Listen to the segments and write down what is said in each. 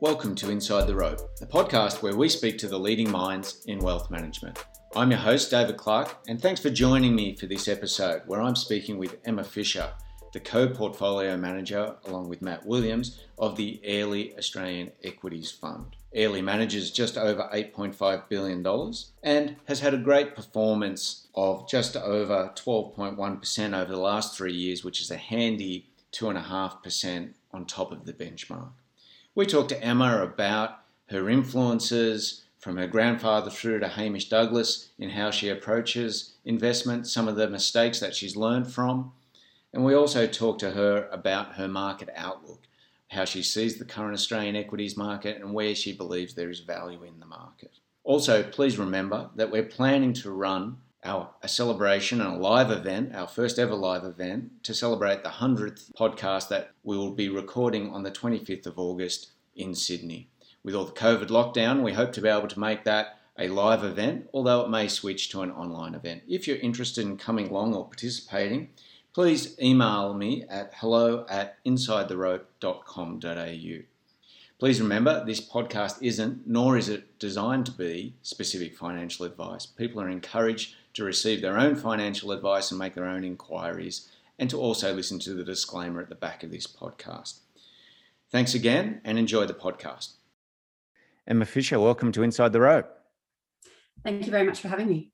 Welcome to Inside the Rope, a podcast where we speak to the leading minds in wealth management. I'm your host, David Clark, and thanks for joining me for this episode where I'm speaking with Emma Fisher, the co-portfolio manager, along with Matt Williams, of the Airlie Australian Equities Fund. Airlie manages just over $8.5 billion and has had a great performance of just over 12.1% over the last 3 years, which is a handy 2.5% on top of the benchmark. We talked to Emma about her influences from her grandfather through to Hamish Douglass in how she approaches investment, some of the mistakes that she's learned from. And we also talked to her about her market outlook, how she sees the current Australian equities market and where she believes there is value in the market. Also, please remember that we're planning to run a celebration and a live event, our first ever live event, to celebrate the 100th podcast that we will be recording on the 25th of August in Sydney. With all the COVID lockdown, we hope to be able to make that a live event, although it may switch to an online event. If you're interested in coming along or participating, please email me at hello@insidetherope.com.au. Please remember, this podcast isn't, nor is it designed to be, specific financial advice. People are encouraged to receive their own financial advice and make their own inquiries, and to also listen to the disclaimer at the back of this podcast. Thanks again, and enjoy the podcast. Emma Fisher, welcome to Inside the Rope. Thank you very much for having me.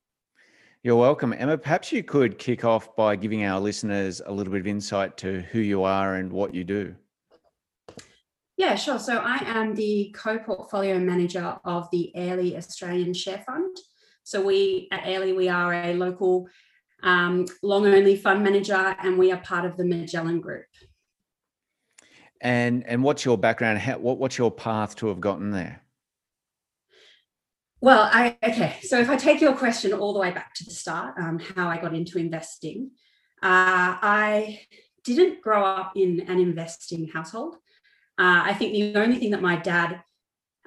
You're welcome. Emma, perhaps you could kick off by giving our listeners a little bit of insight to who you are and what you do. Yeah, sure. So I am the co-portfolio manager of the Airlie Australian Share Fund. So we at Airlie, we are a local long-only fund manager, and we are part of the Magellan Group. And what's your background? What's your path to have gotten there? Well, so if I take your question all the way back to the start, how I got into investing, I didn't grow up in an investing household. I think the only thing that my dad,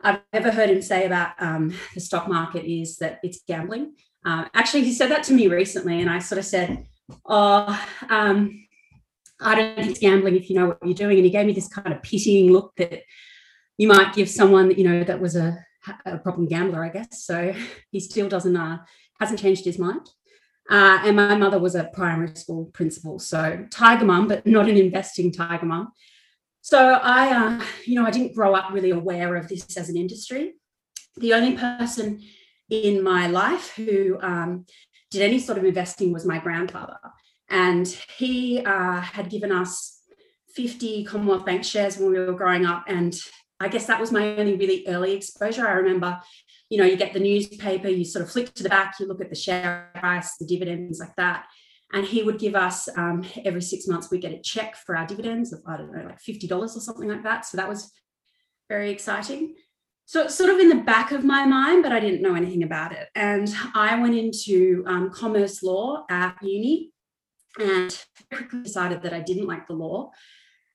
I've ever heard him say about the stock market is that it's gambling. Actually, he said that to me recently, and I sort of said, I don't think it's gambling if you know what you're doing. And he gave me this kind of pitying look that you might give someone that, you know, that was a problem gambler, I guess. So he still hasn't changed his mind. And my mother was a primary school principal. So tiger mum, but not an investing tiger mum. So I didn't grow up really aware of this as an industry. The only person in my life who did any sort of investing was my grandfather. And he had given us 50 Commonwealth Bank shares when we were growing up. And I guess that was my only really early exposure. I remember, you know, you get the newspaper, you sort of flick to the back, you look at the share price, the dividends, like that. And he would give us, every 6 months, we get a check for our dividends of, I don't know, like $50 or something like that. So that was very exciting. So it's sort of in the back of my mind, but I didn't know anything about it. And I went into commerce law at uni and quickly decided that I didn't like the law.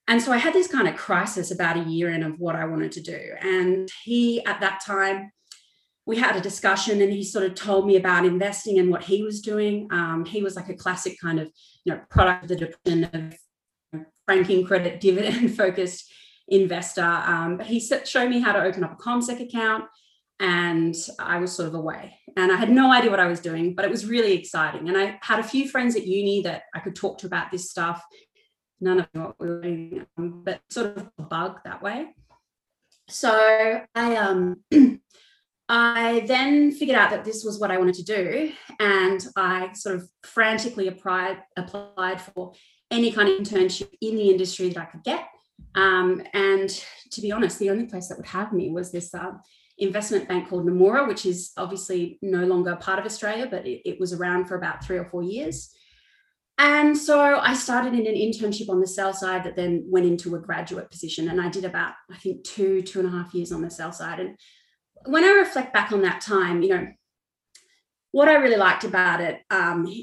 And so I had this kind of crisis about a year in of what I wanted to do. And he, at that time, we had a discussion, and he sort of told me about investing and what he was doing. He was like a classic kind of, you know, product of the depression of, you know, franking credit, dividend focused investor. But he showed me how to open up a Comsec account, and I was sort of away. And I had no idea what I was doing, but it was really exciting. And I had a few friends at uni that I could talk to about this stuff. None of them what we were doing, but sort of a bug that way. So I then figured out that this was what I wanted to do, and I sort of frantically applied for any kind of internship in the industry that I could get. And to be honest, the only place that would have me was this investment bank called Nomura, which is obviously no longer part of Australia, but it was around for about 3 or 4 years. And so I started in an internship on the sell side that then went into a graduate position, and I did about, I think, two and a half years on the sell side. And when I reflect back on that time, you know, what I really liked about it,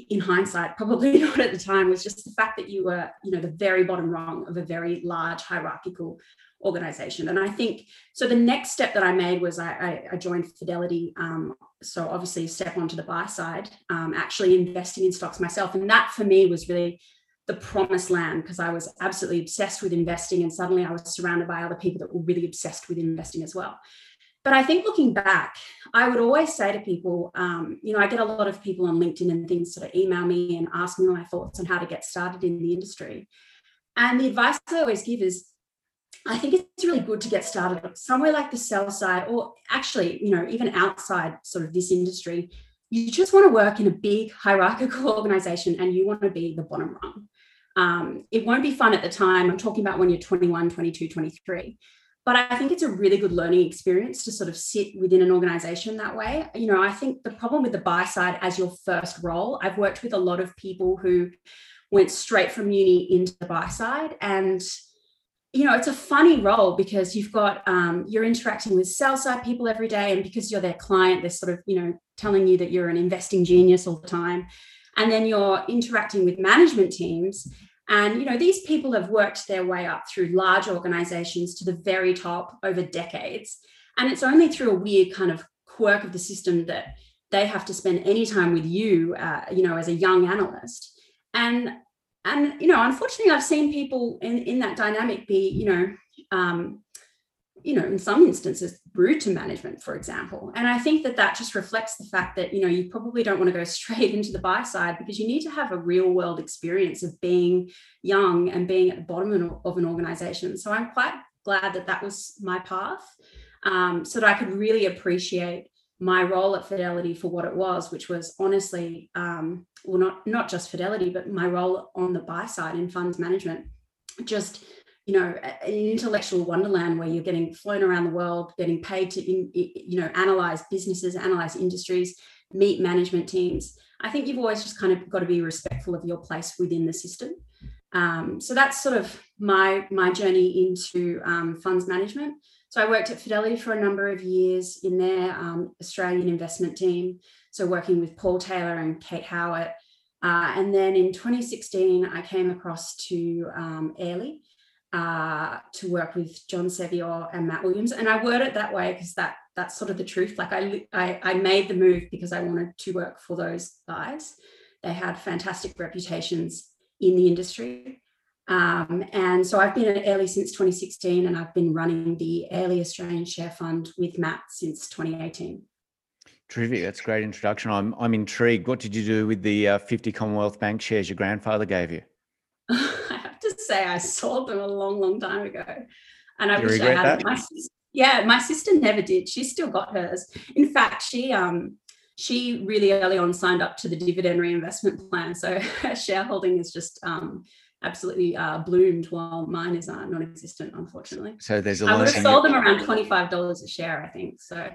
in hindsight, probably not at the time, was just the fact that you were, you know, the very bottom rung of a very large hierarchical organization. And I think, so the next step that I made was I joined Fidelity. So obviously step onto the buy side, actually investing in stocks myself. And that for me was really the promised land, because I was absolutely obsessed with investing, and suddenly I was surrounded by other people that were really obsessed with investing as well. But I think looking back, I would always say to people, I get a lot of people on LinkedIn and things sort of email me and ask me my thoughts on how to get started in the industry. And the advice I always give is, I think it's really good to get started somewhere like the sell side, or actually, even outside sort of this industry. You just want to work in a big hierarchical organization and you want to be the bottom rung. It won't be fun at the time. I'm talking about when you're 21, 22, 23. But I think it's a really good learning experience to sort of sit within an organization that way. I think the problem with the buy side as your first role, I've worked with a lot of people who went straight from uni into the buy side. And, it's a funny role because you've got, you're interacting with sell side people every day. And because you're their client, they're sort of, telling you that you're an investing genius all the time. And then you're interacting with management teams. And, these people have worked their way up through large organizations to the very top over decades. And it's only through a weird kind of quirk of the system that they have to spend any time with you, as a young analyst. And unfortunately, I've seen people in that dynamic be, in some instances, rude to management, for example. And I think that just reflects the fact that, you probably don't want to go straight into the buy side, because you need to have a real world experience of being young and being at the bottom of an organization. So I'm quite glad that was my path, so that I could really appreciate my role at Fidelity for what it was, which was honestly, not just Fidelity, but my role on the buy side in funds management, just an intellectual wonderland where you're getting flown around the world, getting paid to, analyze businesses, analyze industries, meet management teams. I think you've always just kind of got to be respectful of your place within the system. So that's sort of my journey into funds management. So I worked at Fidelity for a number of years in their Australian investment team. So working with Paul Taylor and Kate Howard. And then in 2016, I came across to Airlie. To work with John Sevior and Matt Williams. And I word it that way because that's sort of the truth. Like I made the move because I wanted to work for those guys. They had fantastic reputations in the industry. And so I've been at Airlie since 2016, and I've been running the Airlie Australian Share Fund with Matt since 2018. Terrific. That's a great introduction. I'm intrigued. What did you do with the 50 Commonwealth Bank shares your grandfather gave you? I sold them a long time ago, and I wish I had. My sister never did. She still got hers. In fact, she really early on signed up to the dividend reinvestment plan, so her shareholding is just absolutely bloomed, while mine is non-existent, unfortunately. So there's a lot. I would have sold them around $25 a share, I think. So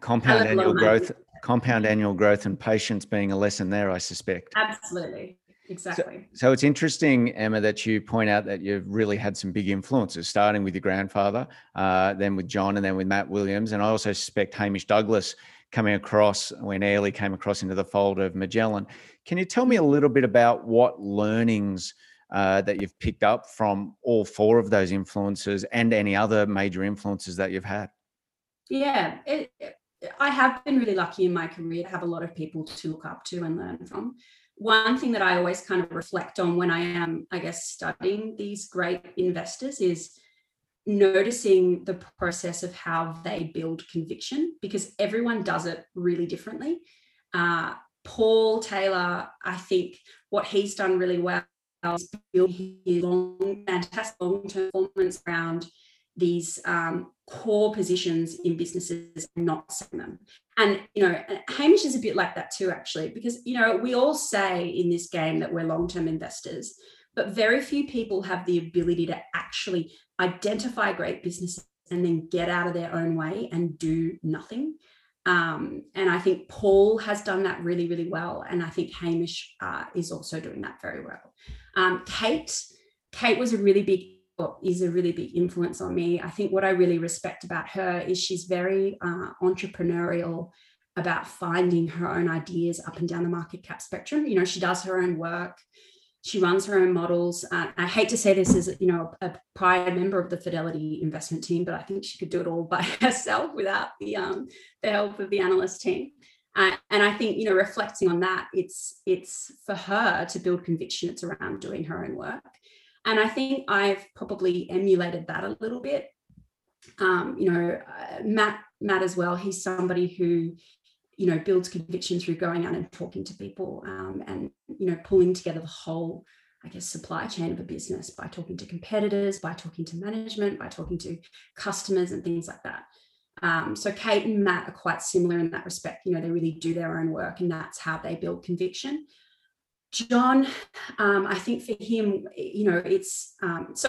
compound annual growth, and patience being a lesson there, I suspect. Absolutely. Exactly. So it's interesting, Emma, that you point out that you've really had some big influences, starting with your grandfather, then with John, and then with Matt Williams. And I also suspect Hamish Douglass coming across when Airlie came across into the fold of Magellan. Can you tell me a little bit about what learnings that you've picked up from all four of those influences and any other major influences that you've had? Yeah, I have been really lucky in my career to have a lot of people to look up to and learn from. One thing that I always kind of reflect on when I am, I guess, studying these great investors is noticing the process of how they build conviction, because everyone does it really differently. Paul Taylor, I think what he's done really well is build his fantastic long-term performance around these core positions in businesses and not selling them. And, Hamish is a bit like that too, actually, because, we all say in this game that we're long-term investors, but very few people have the ability to actually identify great businesses and then get out of their own way and do nothing. And I think Paul has done that really, really well. And I think Hamish is also doing that very well. Kate was is a really big influence on me. I think what I really respect about her is she's very entrepreneurial about finding her own ideas up and down the market cap spectrum. She does her own work. She runs her own models. I hate to say this as, a prior member of the Fidelity investment team, but I think she could do it all by herself without the help of the analyst team. And I think, reflecting on that, it's for her to build conviction. It's around doing her own work. And I think I've probably emulated that a little bit. Matt as well, he's somebody who, builds conviction through going out and talking to people, and pulling together the whole, supply chain of a business by talking to competitors, by talking to management, by talking to customers and things like that. So Kate and Matt are quite similar in that respect. They really do their own work, and that's how they build conviction. John, I think for him, it's so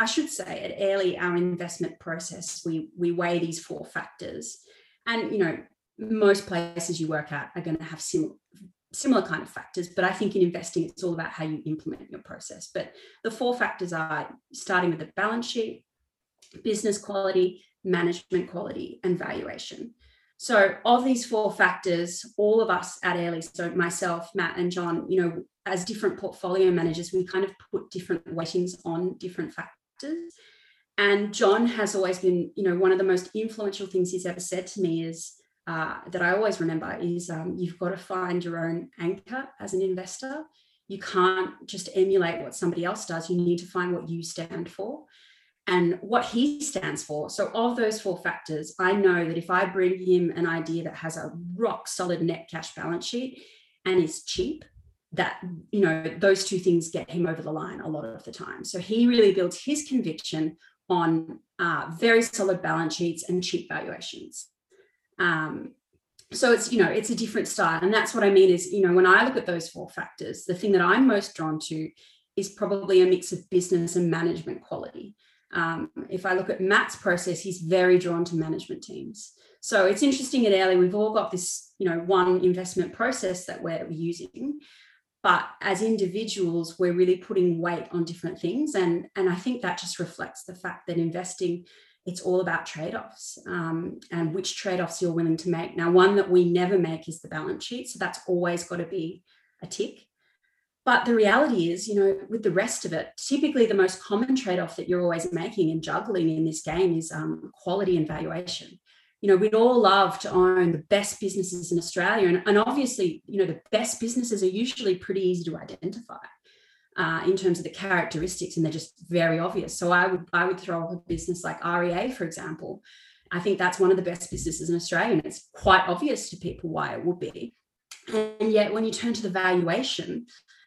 I should say at Airlie, our investment process, we weigh these four factors, and most places you work at are going to have similar kind of factors, but I think in investing it's all about how you implement your process. But the four factors are starting with the balance sheet, business quality, management quality, and valuation. So of these four factors, all of us at Airlie, so myself, Matt and John, as different portfolio managers, we kind of put different weightings on different factors. And John has always been, one of the most influential things he's ever said to me is, that I always remember is, you've got to find your own anchor as an investor. You can't just emulate what somebody else does. You need to find what you stand for and what he stands for. So of those four factors, I know that if I bring him an idea that has a rock solid net cash balance sheet and is cheap, that, those two things get him over the line a lot of the time. So he really builds his conviction on very solid balance sheets and cheap valuations. So it's, it's a different style. And that's what I mean is, when I look at those four factors, the thing that I'm most drawn to is probably a mix of business and management quality. If I look at Matt's process, he's very drawn to management teams. So it's interesting at Airlie, we've all got this, one investment process that we're using, but as individuals, we're really putting weight on different things. And I think that just reflects the fact that investing, it's all about trade-offs, and which trade-offs you're willing to make. Now, one that we never make is the balance sheet. So that's always got to be a tick. But the reality is, with the rest of it, typically the most common trade-off that you're always making and juggling in this game is quality and valuation. We'd all love to own the best businesses in Australia. And obviously, the best businesses are usually pretty easy to identify. In terms of the characteristics, and they're just very obvious. So I would throw up a business like REA, for example. I think that's one of the best businesses in Australia, and it's quite obvious to people why it would be. And yet when you turn to the valuation,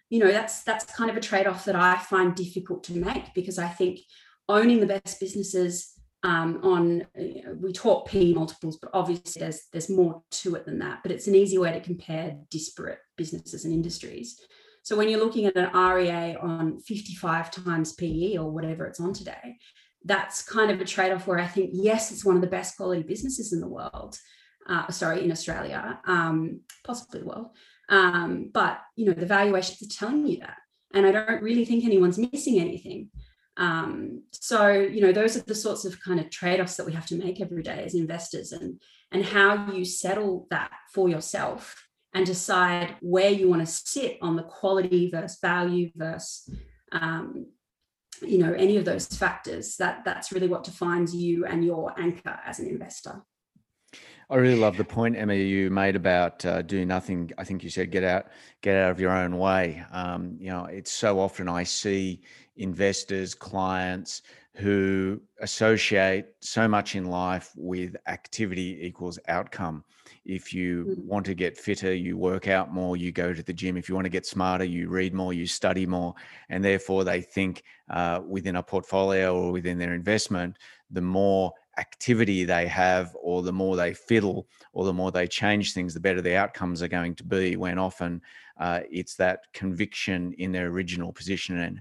that's kind of a trade-off that I find difficult to make, because I think owning the best businesses we talk P multiples, but obviously there's more to it than that, but it's an easy way to compare disparate businesses and industries. So when you're looking at an REA on 55 times PE or whatever it's on today, that's kind of a trade-off where I think, yes, it's one of the best quality businesses in the world, in Australia, possibly the world. But, the valuations are telling you that. And I don't really think anyone's missing anything. So those are the sorts of kind of trade-offs that we have to make every day as investors, and how you settle that for yourself and decide where you want to sit on the quality versus value versus, any of those factors. That's really what defines you and your anchor as an investor. I really love the point, Emma, you made about do nothing. I think you said get out of your own way. It's so often I see investors, clients who associate so much in life with activity equals outcome. If you want to get fitter, you work out more, you go to the gym. If you want to get smarter, you read more, you study more. And therefore they think within a portfolio or within their investment, the more activity they have, or the more they fiddle, or the more they change things, the better the outcomes are going to be, when often it's that conviction in their original position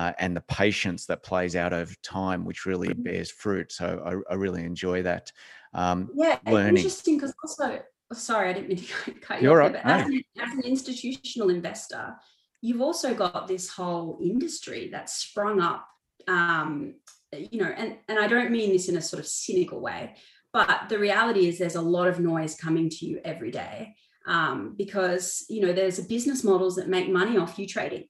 and the patience that plays out over time, which really bears fruit. So I really enjoy that. Learning. Interesting, because also, sorry, I didn't mean to cut you off, right, but as an institutional investor, you've also got this whole industry that's sprung up, and I don't mean this in a sort of cynical way, but the reality is there's a lot of noise coming to you every day, because, there's business models that make money off you trading.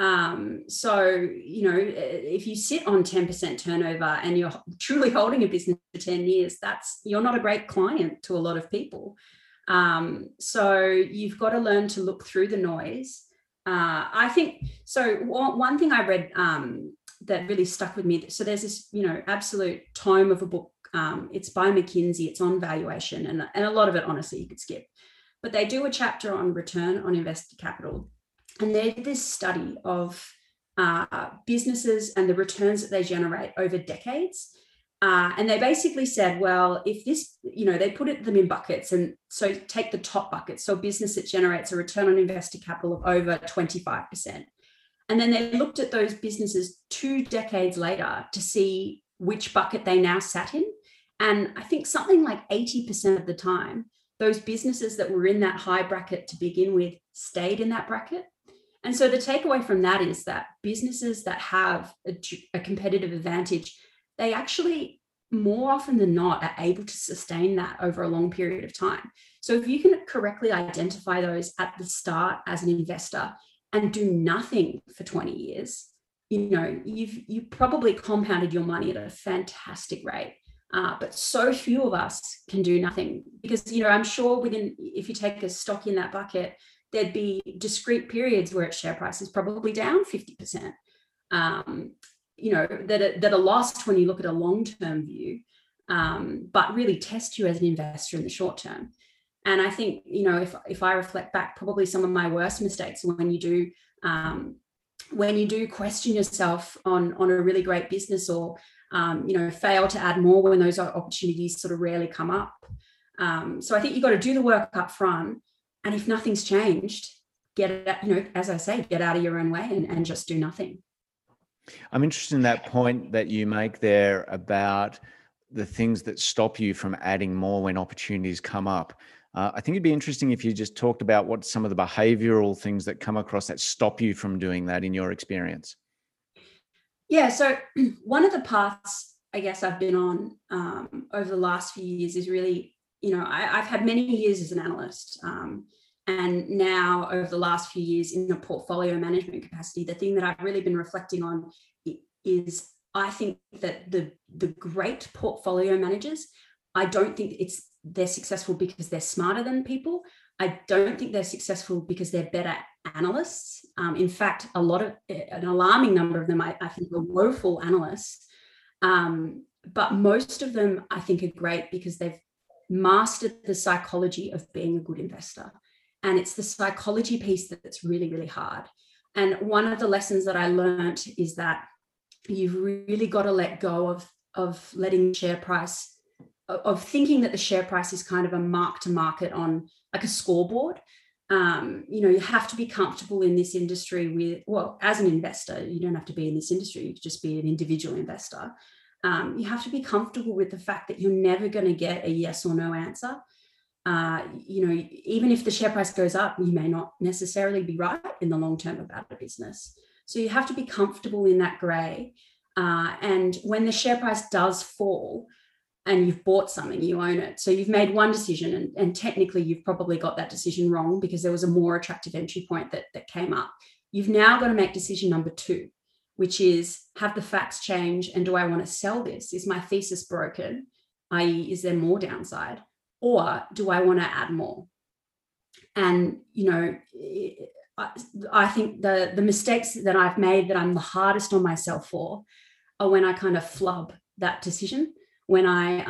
If you sit on 10% turnover and you're truly holding a business for 10 years, you're not a great client to a lot of people. So you've got to learn to look through the noise. I think, so one thing I read that really stuck with me, so there's this, absolute tome of a book. It's by McKinsey, it's on valuation, and a lot of it, honestly, you could skip. But they do a chapter on return on invested capital. And they did this study of businesses and the returns that they generate over decades. And they basically said, well, if this, they put them in buckets. And so take the top bucket. So a business that generates a return on invested capital of over 25%. And then they looked at those businesses 2 decades later to see which bucket they now sat in. And I think something like 80% of the time, those businesses that were in that high bracket to begin with stayed in that bracket. And so the takeaway from that is that businesses that have a competitive advantage, they actually more often than not are able to sustain that over a long period of time. So if you can correctly identify those at the start as an investor and do nothing for 20 years, you probably compounded your money at a fantastic rate. But so few of us can do nothing because, I'm sure if you take a stock in that bucket, there'd be discrete periods where its share price is probably down 50%, that are lost when you look at a long-term view, but really test you as an investor in the short term. And I think, if I reflect back, probably some of my worst mistakes when you do question yourself on a really great business or, fail to add more when those opportunities sort of rarely come up. So I think you've got to do the work up front. And if nothing's changed, get out of your own way and just do nothing. I'm interested in that point that you make there about the things that stop you from adding more when opportunities come up. I think it'd be interesting if you just talked about what some of the behavioral things that come across that stop you from doing that in your experience. Yeah, so one of the paths I guess I've been on over the last few years is really, I've had many years as an analyst and now over the last few years in a portfolio management capacity, the thing that I've really been reflecting on is I think that the great portfolio managers, I don't think they're successful because they're smarter than people. I don't think they're successful because they're better analysts. In fact, an alarming number of them, I think, are woeful analysts. But most of them, I think, are great because they've mastered the psychology of being a good investor. And it's the psychology piece that's really, really hard. And one of the lessons that I learned is that you've really got to let go of letting share price, of thinking that the share price is kind of a mark to market on like a scoreboard. You have to be comfortable in this industry as an investor, you don't have to be in this industry, you could just be an individual investor. You have to be comfortable with the fact that you're never going to get a yes or no answer. Even if the share price goes up, you may not necessarily be right in the long term about a business. So you have to be comfortable in that gray. And when the share price does fall, and you've bought something, you own it. So you've made one decision and technically you've probably got that decision wrong because there was a more attractive entry point that came up. You've now got to make decision number 2, which is, have the facts change and do I want to sell this? Is my thesis broken, i.e. is there more downside? Or do I want to add more? And, I think the mistakes that I've made that I'm the hardest on myself for are when I kind of flub that decision. When I,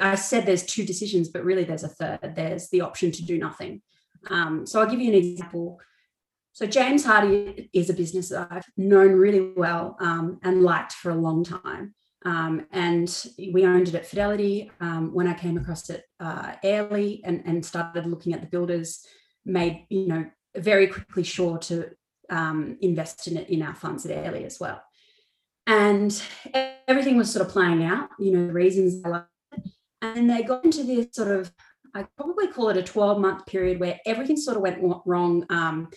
I said there's 2 decisions, but really there's a third. There's the option to do nothing. So I'll give you an example. So James Hardie is a business that I've known really well and liked for a long time. And we owned it at Fidelity. When I came across it, Airlie, and started looking at the builders, made, very quickly sure to invest in it in our funds at Airlie as well. And everything was sort of playing out, the reasons I liked it. And they got into this sort of, I probably call it a 12-month period where everything sort of went wrong,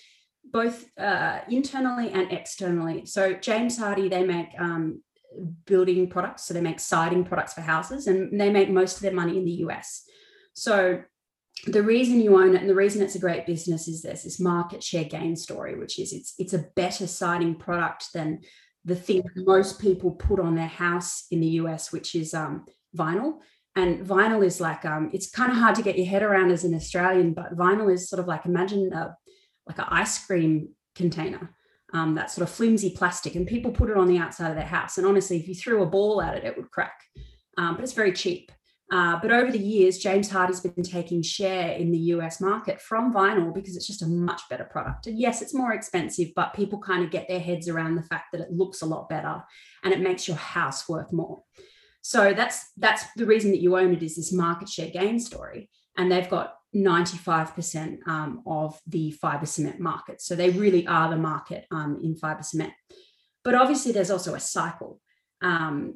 both internally and externally. So James Hardie, they make building products. So they make siding products for houses, and they make most of their money in the US. So the reason you own it and the reason it's a great business is there's this market share gain story, which is it's a better siding product than the thing most people put on their house in the US, which is vinyl. And vinyl is like, it's kind of hard to get your head around as an Australian, but vinyl is sort of like, imagine like an ice cream container, that sort of flimsy plastic, and people put it on the outside of their house. And honestly, if you threw a ball at it, it would crack, but it's very cheap. But over the years, James Hardie's been taking share in the US market from vinyl because it's just a much better product. And yes, it's more expensive, but people kind of get their heads around the fact that it looks a lot better and it makes your house worth more. So that's the reason that you own it, is this market share gain story. And they've got 95% of the fibre cement market. So they really are the market in fibre cement. But obviously there's also a cycle. And,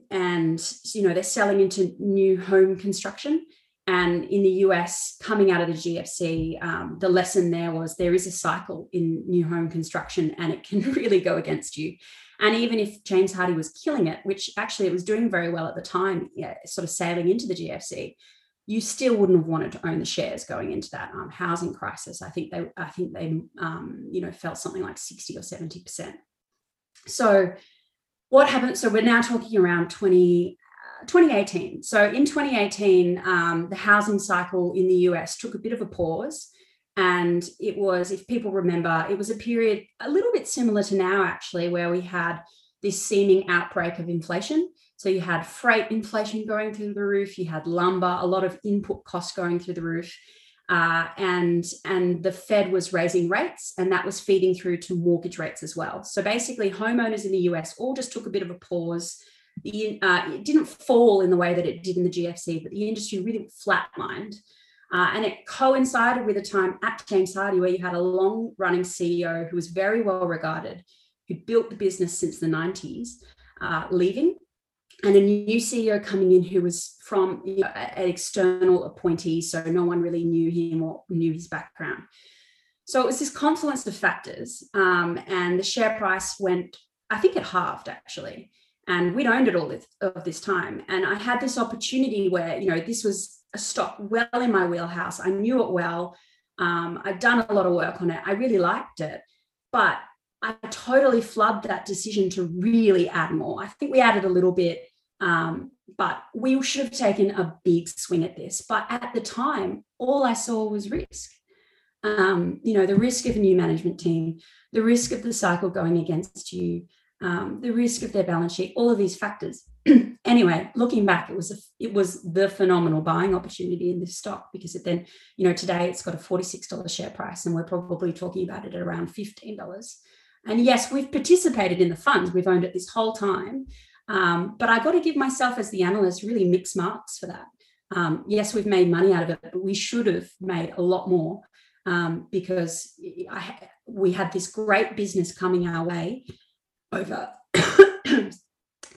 you know, they're selling into new home construction. And in the US, coming out of the GFC, the lesson there was there is a cycle in new home construction and it can really go against you. And even if James Hardie was killing it, which actually it was doing very well at the time, yeah, sort of sailing into the GFC, you still wouldn't have wanted to own the shares going into that housing crisis. I think they you know, fell something like 60 or 70%. So what happened? So we're now talking around 2018. So in 2018, the housing cycle in the US took a bit of a pause. And it was, if people remember, it was a period a little bit similar to now, actually, where we had this seeming outbreak of inflation. So you had freight inflation going through the roof, you had lumber, a lot of input costs going through the roof, and the Fed was raising rates, and that was feeding through to mortgage rates as well. So basically, homeowners in the US all just took a bit of a pause. It didn't fall in the way that it did in the GFC, but the industry really flatlined. And it coincided with a time at James Hardie where you had a long-running CEO who was very well regarded, who built the business since the 90s, leaving, and a new CEO coming in who was from, you know, an external appointee, so no one really knew him or knew his background. So it was this confluence of factors, and the share price went, I think it halved, actually, and we'd owned it all of this time. And I had this opportunity where, you know, this was a stock well in my wheelhouse. I knew it well. I'd done a lot of work on it. I really liked it, but I totally flubbed that decision to really add more. I think we added a little bit, but we should have taken a big swing at this. But at the time, all I saw was risk. You know, the risk of a new management team, the risk of the cycle going against you, the risk of their balance sheet, all of these factors. Anyway, looking back, it was the phenomenal buying opportunity in this stock, because it then, you know, today it's got a $46 share price and we're probably talking about it at around $15. And yes, we've participated in the funds. We've owned it this whole time. But I got to give myself as the analyst really mixed marks for that. Yes, we've made money out of it, but we should have made a lot more because we had this great business coming our way over,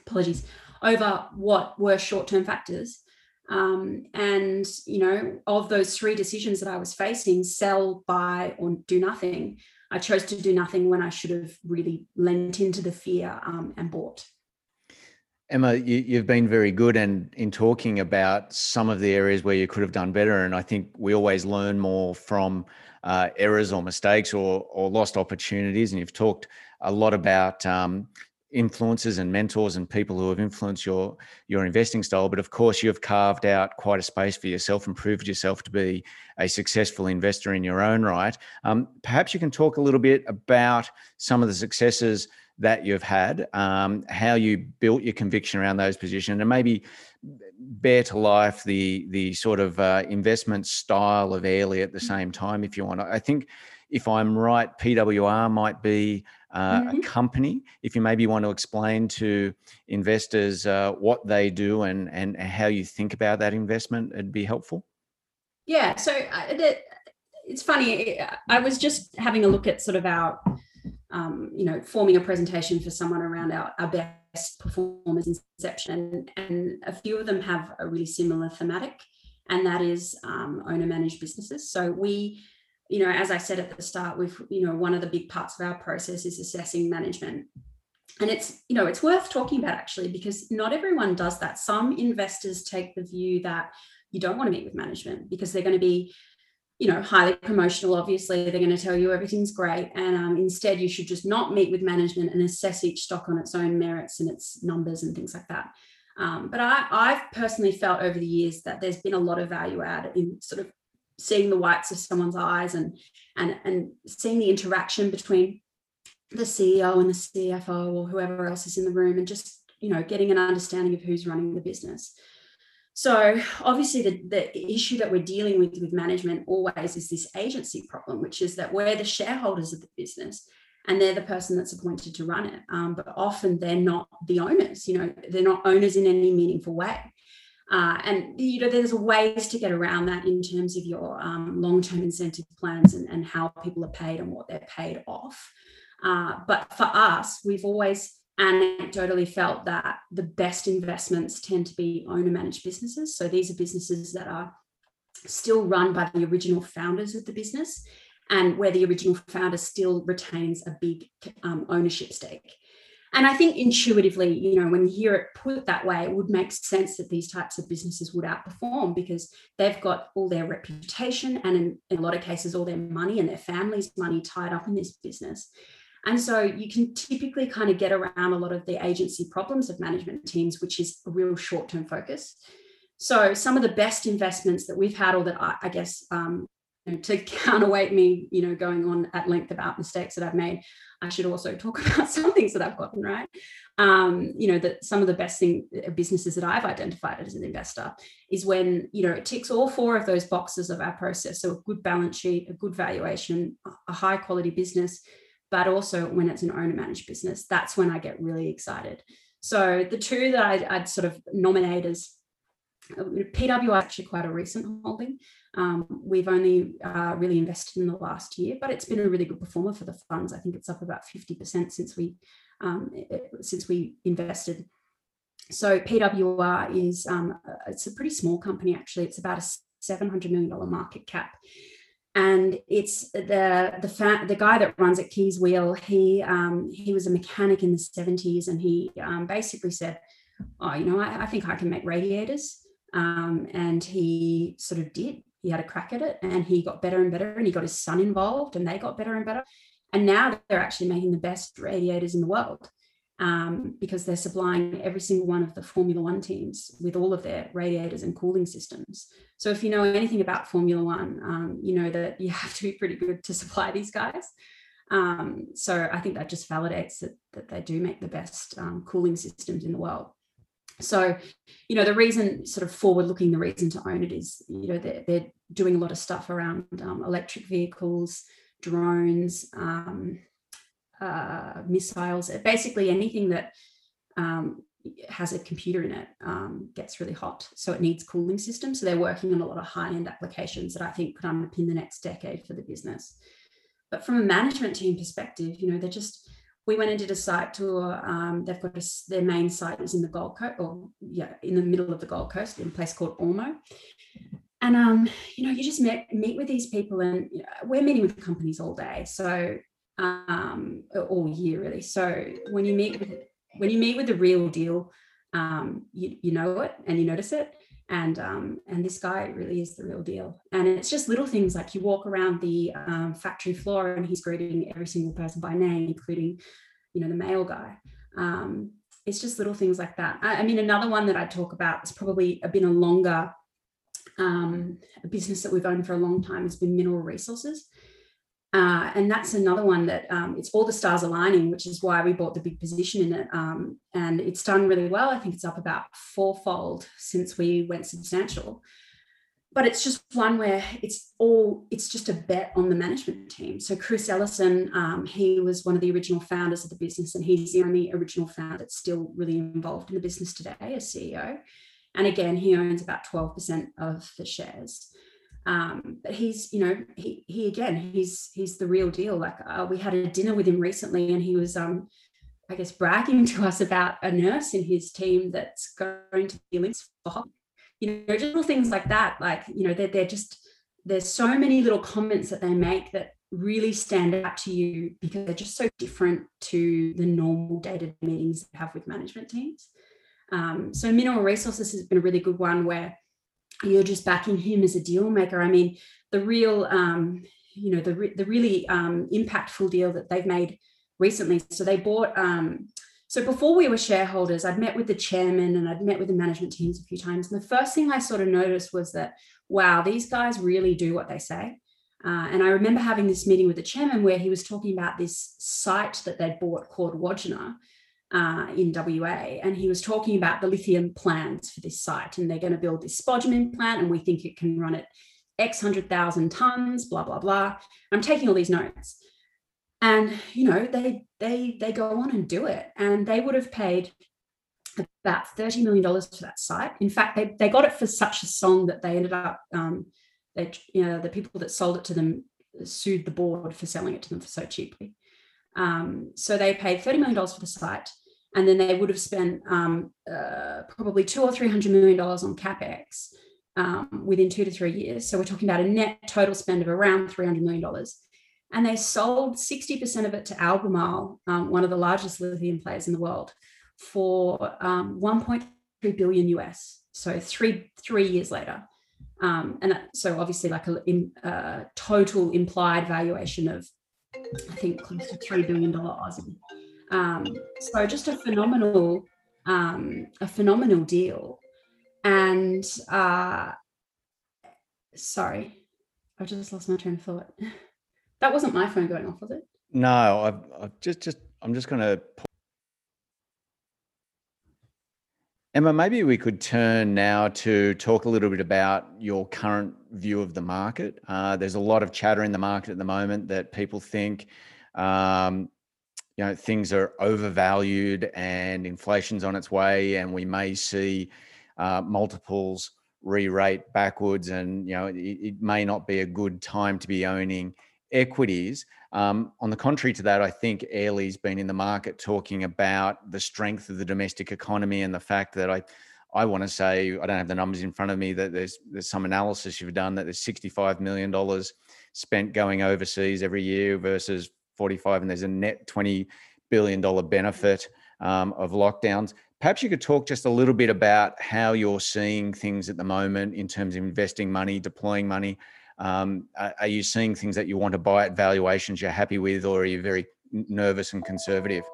apologies, over what were short-term factors. And, you know, of those three decisions that I was facing, sell, buy, or do nothing, I chose to do nothing when I should have really lent into the fear and bought. Emma, you've been very good in talking about some of the areas where you could have done better. And I think we always learn more from errors or mistakes or lost opportunities. And you've talked a lot about influences and mentors and people who have influenced your investing style. But of course, you've carved out quite a space for yourself and proved yourself to be a successful investor in your own right. Perhaps you can talk a little bit about some of the successes that you've had, how you built your conviction around those positions, and maybe bear to life the sort of investment style of Airlie at the same time, if you want. I think, if I'm right, PWR might be a company. If you maybe want to explain to investors what they do and how you think about that investment, it'd be helpful. Yeah, so it's funny. I was just having a look at sort of our you know, forming a presentation for someone around our best performers inception. And a few of them have a really similar thematic, and that is owner-managed businesses. So we, you know, as I said at the start, we've, you know, one of the big parts of our process is assessing management. And it's, you know, it's worth talking about actually, because not everyone does that. Some investors take the view that you don't want to meet with management because they're going to be, you know, highly promotional, obviously, they're going to tell you everything's great. And instead, you should just not meet with management and assess each stock on its own merits and its numbers and things like that. But I've personally felt over the years that there's been a lot of value add in sort of seeing the whites of someone's eyes and seeing the interaction between the CEO and the CFO or whoever else is in the room, and just, you know, getting an understanding of who's running the business. So obviously the issue that we're dealing with management always is this agency problem, which is that we're the shareholders of the business and they're the person that's appointed to run it. But often they're not the owners, you know, they're not owners in any meaningful way. And, you know, there's ways to get around that in terms of your long-term incentive plans and how people are paid and what they're paid off. But for us, we've always anecdotally felt that the best investments tend to be owner-managed businesses. So these are businesses that are still run by the original founders of the business, and where the original founder still retains a big ownership stake. And I think intuitively, you know, when you hear it put that way, it would make sense that these types of businesses would outperform because they've got all their reputation and in a lot of cases, all their money and their family's money tied up in this business. And so you can typically kind of get around a lot of the agency problems of management teams, which is a real short-term focus. So some of the best investments that we've had, or that I guess, to counterweight me, you know, going on at length about mistakes that I've made, I should also talk about some things that I've gotten right. You know, that some of the best businesses that I've identified as an investor is when, you know, it ticks all four of those boxes of our process. So a good balance sheet, a good valuation, a high quality business, but also when it's an owner managed business, that's when I get really excited. So the two that I'd sort of nominate as PWR, actually quite a recent holding. We've only really invested in the last year, but it's been a really good performer for the funds. I think it's up about 50% since we invested. So PWR is it's a pretty small company actually. It's about a $700 million market cap, and it's the guy that runs it, Kees Weel. He was a mechanic in the 70s, and he basically said, "Oh, you know, I think I can make radiators." And he sort of did. He had a crack at it, and he got better and better, and he got his son involved, and they got better and better. And now they're actually making the best radiators in the world because they're supplying every single one of the Formula One teams with all of their radiators and cooling systems. So if you know anything about Formula One, you know that you have to be pretty good to supply these guys. So I think that just validates that they do make the best cooling systems in the world. So, you know, the reason sort of forward looking, the reason to own it is, you know, they're doing a lot of stuff around electric vehicles, drones, missiles, basically anything that has a computer in it gets really hot. So it needs cooling systems. So they're working on a lot of high-end applications that I think could underpin the next decade for the business. But from a management team perspective, you know, they're just, we went and did a site tour. They've got their main site is in the Gold Coast, or yeah, in the middle of the Gold Coast, in a place called Ormo. And you know, you just meet with these people, and you know, we're meeting with companies all day, so all year really. So when you meet with the real deal, you know it and you notice it. And this guy really is the real deal. And it's just little things like you walk around the factory floor and he's greeting every single person by name, including, you know, the male guy. It's just little things like that. I mean, another one that I talk about is probably been a longer a business that we've owned for a long time has been Mineral Resources. And that's another one that it's all the stars aligning, which is why we bought the big position in it. And it's done really well. I think it's up about fourfold since we went substantial. But it's just one where it's just a bet on the management team. So Chris Ellison, he was one of the original founders of the business, and he's the only original founder that's still really involved in the business today as CEO. And again, he owns about 12% of the shares. But he's, you know, he again, he's the real deal. Like we had a dinner with him recently, and he was, I guess, bragging to us about a nurse in his team that's going to be linked for hockey. You know, just little things like that. Like, you know, there's so many little comments that they make that really stand out to you because they're just so different to the normal day-to-day meetings they have with management teams. So Mineral Resources has been a really good one where you're just backing him as a deal maker. I mean, the real, you know, the really impactful deal that they've made recently. So they bought So before we were shareholders, I'd met with the chairman and I'd met with the management teams a few times. And the first thing I sort of noticed was that, wow, these guys really do what they say. And I remember having this meeting with the chairman where he was talking about this site that they'd bought called Wajna in WA. And he was talking about the lithium plans for this site. And they're going to build this spodumene plant and we think it can run at X 100,000 tons, blah, blah, blah. I'm taking all these notes. And, you know, they go on and do it. And they would have paid about $30 million for that site. In fact, they got it for such a song that they ended up, the people that sold it to them sued the board for selling it to them for so cheaply. So they paid $30 million for the site. And then they would have spent probably $200 or $300 million on CapEx within 2 to 3 years. So we're talking about a net total spend of around $300 million. And they sold 60% of it to Albemarle, one of the largest lithium players in the world, for $1.3 billion US. So three years later. And that, so obviously like a total implied valuation of, I think, close to $3 billion Aussie. So just a phenomenal deal. And sorry, I just lost my train of thought. That wasn't my phone going off, was it? No, I'm just going to. Emma, maybe we could turn now to talk a little bit about your current view of the market. There's a lot of chatter in the market at the moment that people think, things are overvalued and inflation's on its way, and we may see multiples re-rate backwards, and it may not be a good time to be owning equities. On the contrary to that, I think Airlie's been in the market talking about the strength of the domestic economy and the fact that I want to say, I don't have the numbers in front of me, that there's some analysis you've done that there's $65 million spent going overseas every year versus 45, and there's a net $20 billion benefit of lockdowns. Perhaps you could talk just a little bit about how you're seeing things at the moment in terms of investing money, deploying money. Are you seeing things that you want to buy at valuations you're happy with, or are you very nervous and conservative?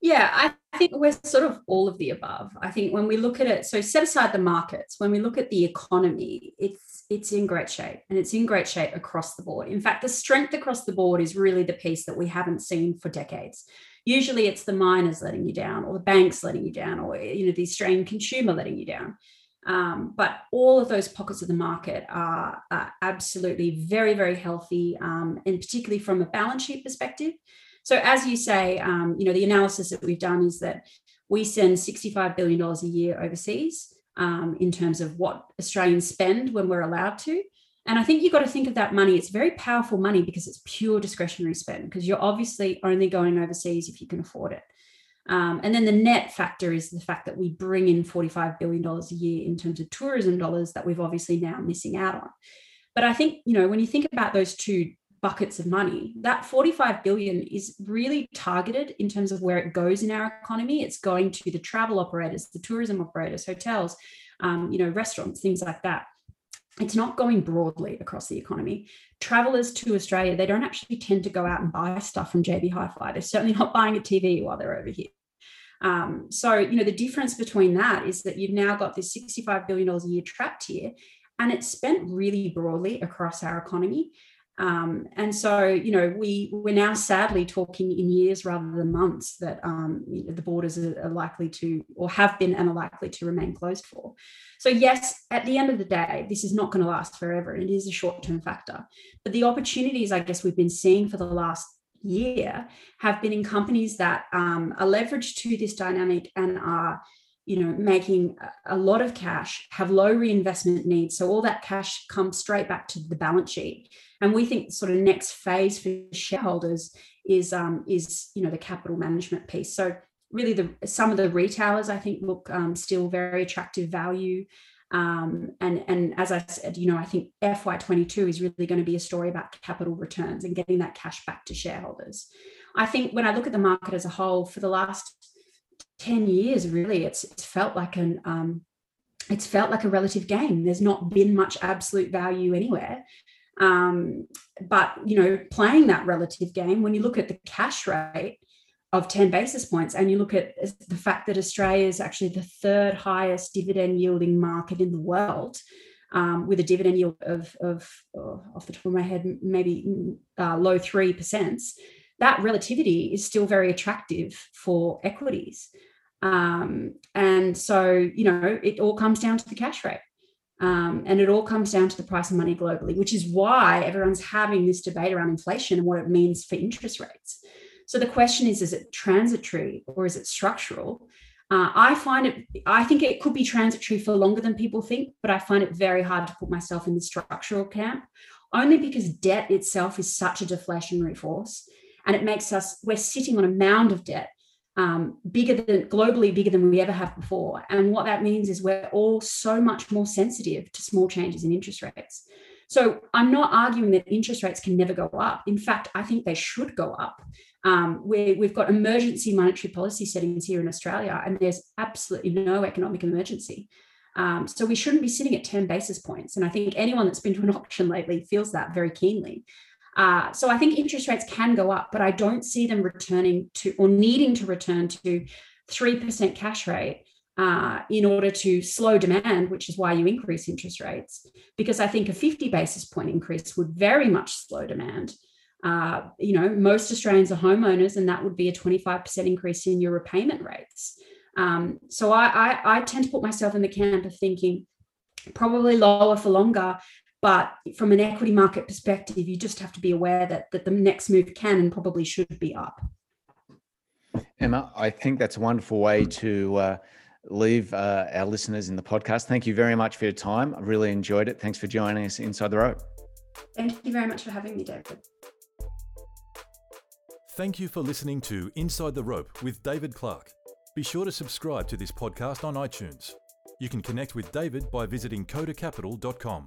Yeah, I think we're sort of all of the above. I think when we look at it, so set aside the markets, when we look at the economy, it's in great shape, and it's in great shape across the board. In fact, the strength across the board is really the piece that we haven't seen for decades. Usually it's the miners letting you down, or the banks letting you down, or the Australian consumer letting you down. But all of those pockets of the market are absolutely very, very healthy, and particularly from a balance sheet perspective. So as you say, the analysis that we've done is that we send $65 billion a year overseas in terms of what Australians spend when we're allowed to. And I think you've got to think of that money. It's very powerful money because it's pure discretionary spend, because you're obviously only going overseas if you can afford it. And then the net factor is the fact that we bring in $45 billion a year in terms of tourism dollars that we've obviously now missing out on. But I think, when you think about those two buckets of money, that $45 billion is really targeted in terms of where it goes in our economy. It's going to the travel operators, the tourism operators, hotels, restaurants, things like that. It's not going broadly across the economy. Travelers to Australia, they don't actually tend to go out and buy stuff from JB Hi-Fi. They're certainly not buying a TV while they're over here. The difference between that is that you've now got this $65 billion a year trapped here, and it's spent really broadly across our economy. We're now sadly talking in years rather than months that the borders are likely to, or have been and are likely to, remain closed for. So yes, at the end of the day, this is not going to last forever, and it is a short-term factor. But the opportunities, I guess, we've been seeing for the last year have been in companies that are leveraged to this dynamic and are making a lot of cash, have low reinvestment needs. So all that cash comes straight back to the balance sheet. And we think sort of next phase for shareholders is the capital management piece. So really some of the retailers, I think, look still very attractive value. And as I said, I think FY22 is really going to be a story about capital returns and getting that cash back to shareholders. I think when I look at the market as a whole for the last 10 years, really, it's felt like a relative game. There's not been much absolute value anywhere. But playing that relative game, when you look at the cash rate, of 10 basis points, and you look at the fact that Australia is actually the third highest dividend yielding market in the world, with a dividend yield of off the top of my head, maybe low 3%, that relativity is still very attractive for equities. And so, you know, it all comes down to the cash rate. And it all comes down to the price of money globally, which is why everyone's having this debate around inflation and what it means for interest rates. So the question is it transitory or is it structural? I think it could be transitory for longer than people think, but I find it very hard to put myself in the structural camp, only because debt itself is such a deflationary force, and it makes us, we're sitting on a mound of debt, globally bigger than we ever have before. And what that means is we're all so much more sensitive to small changes in interest rates. So I'm not arguing that interest rates can never go up. In fact, I think they should go up. We've got emergency monetary policy settings here in Australia, and there's absolutely no economic emergency. So we shouldn't be sitting at 10 basis points. And I think anyone that's been to an auction lately feels that very keenly. So I think interest rates can go up, but I don't see them returning to or needing to return to 3% cash rate in order to slow demand, which is why you increase interest rates, because I think a 50 basis point increase would very much slow demand. You know, most Australians are homeowners, and that would be a 25% increase in your repayment rates. So I tend to put myself in the camp of thinking probably lower for longer, but from an equity market perspective, you just have to be aware that the next move can and probably should be up. Emma, I think that's a wonderful way to leave our listeners in the podcast. Thank you very much for your time. I really enjoyed it. Thanks for joining us Inside the Rope. Thank you very much for having me, David. Thank you for listening to Inside the Rope with David Clark. Be sure to subscribe to this podcast on iTunes. You can connect with David by visiting codacapital.com.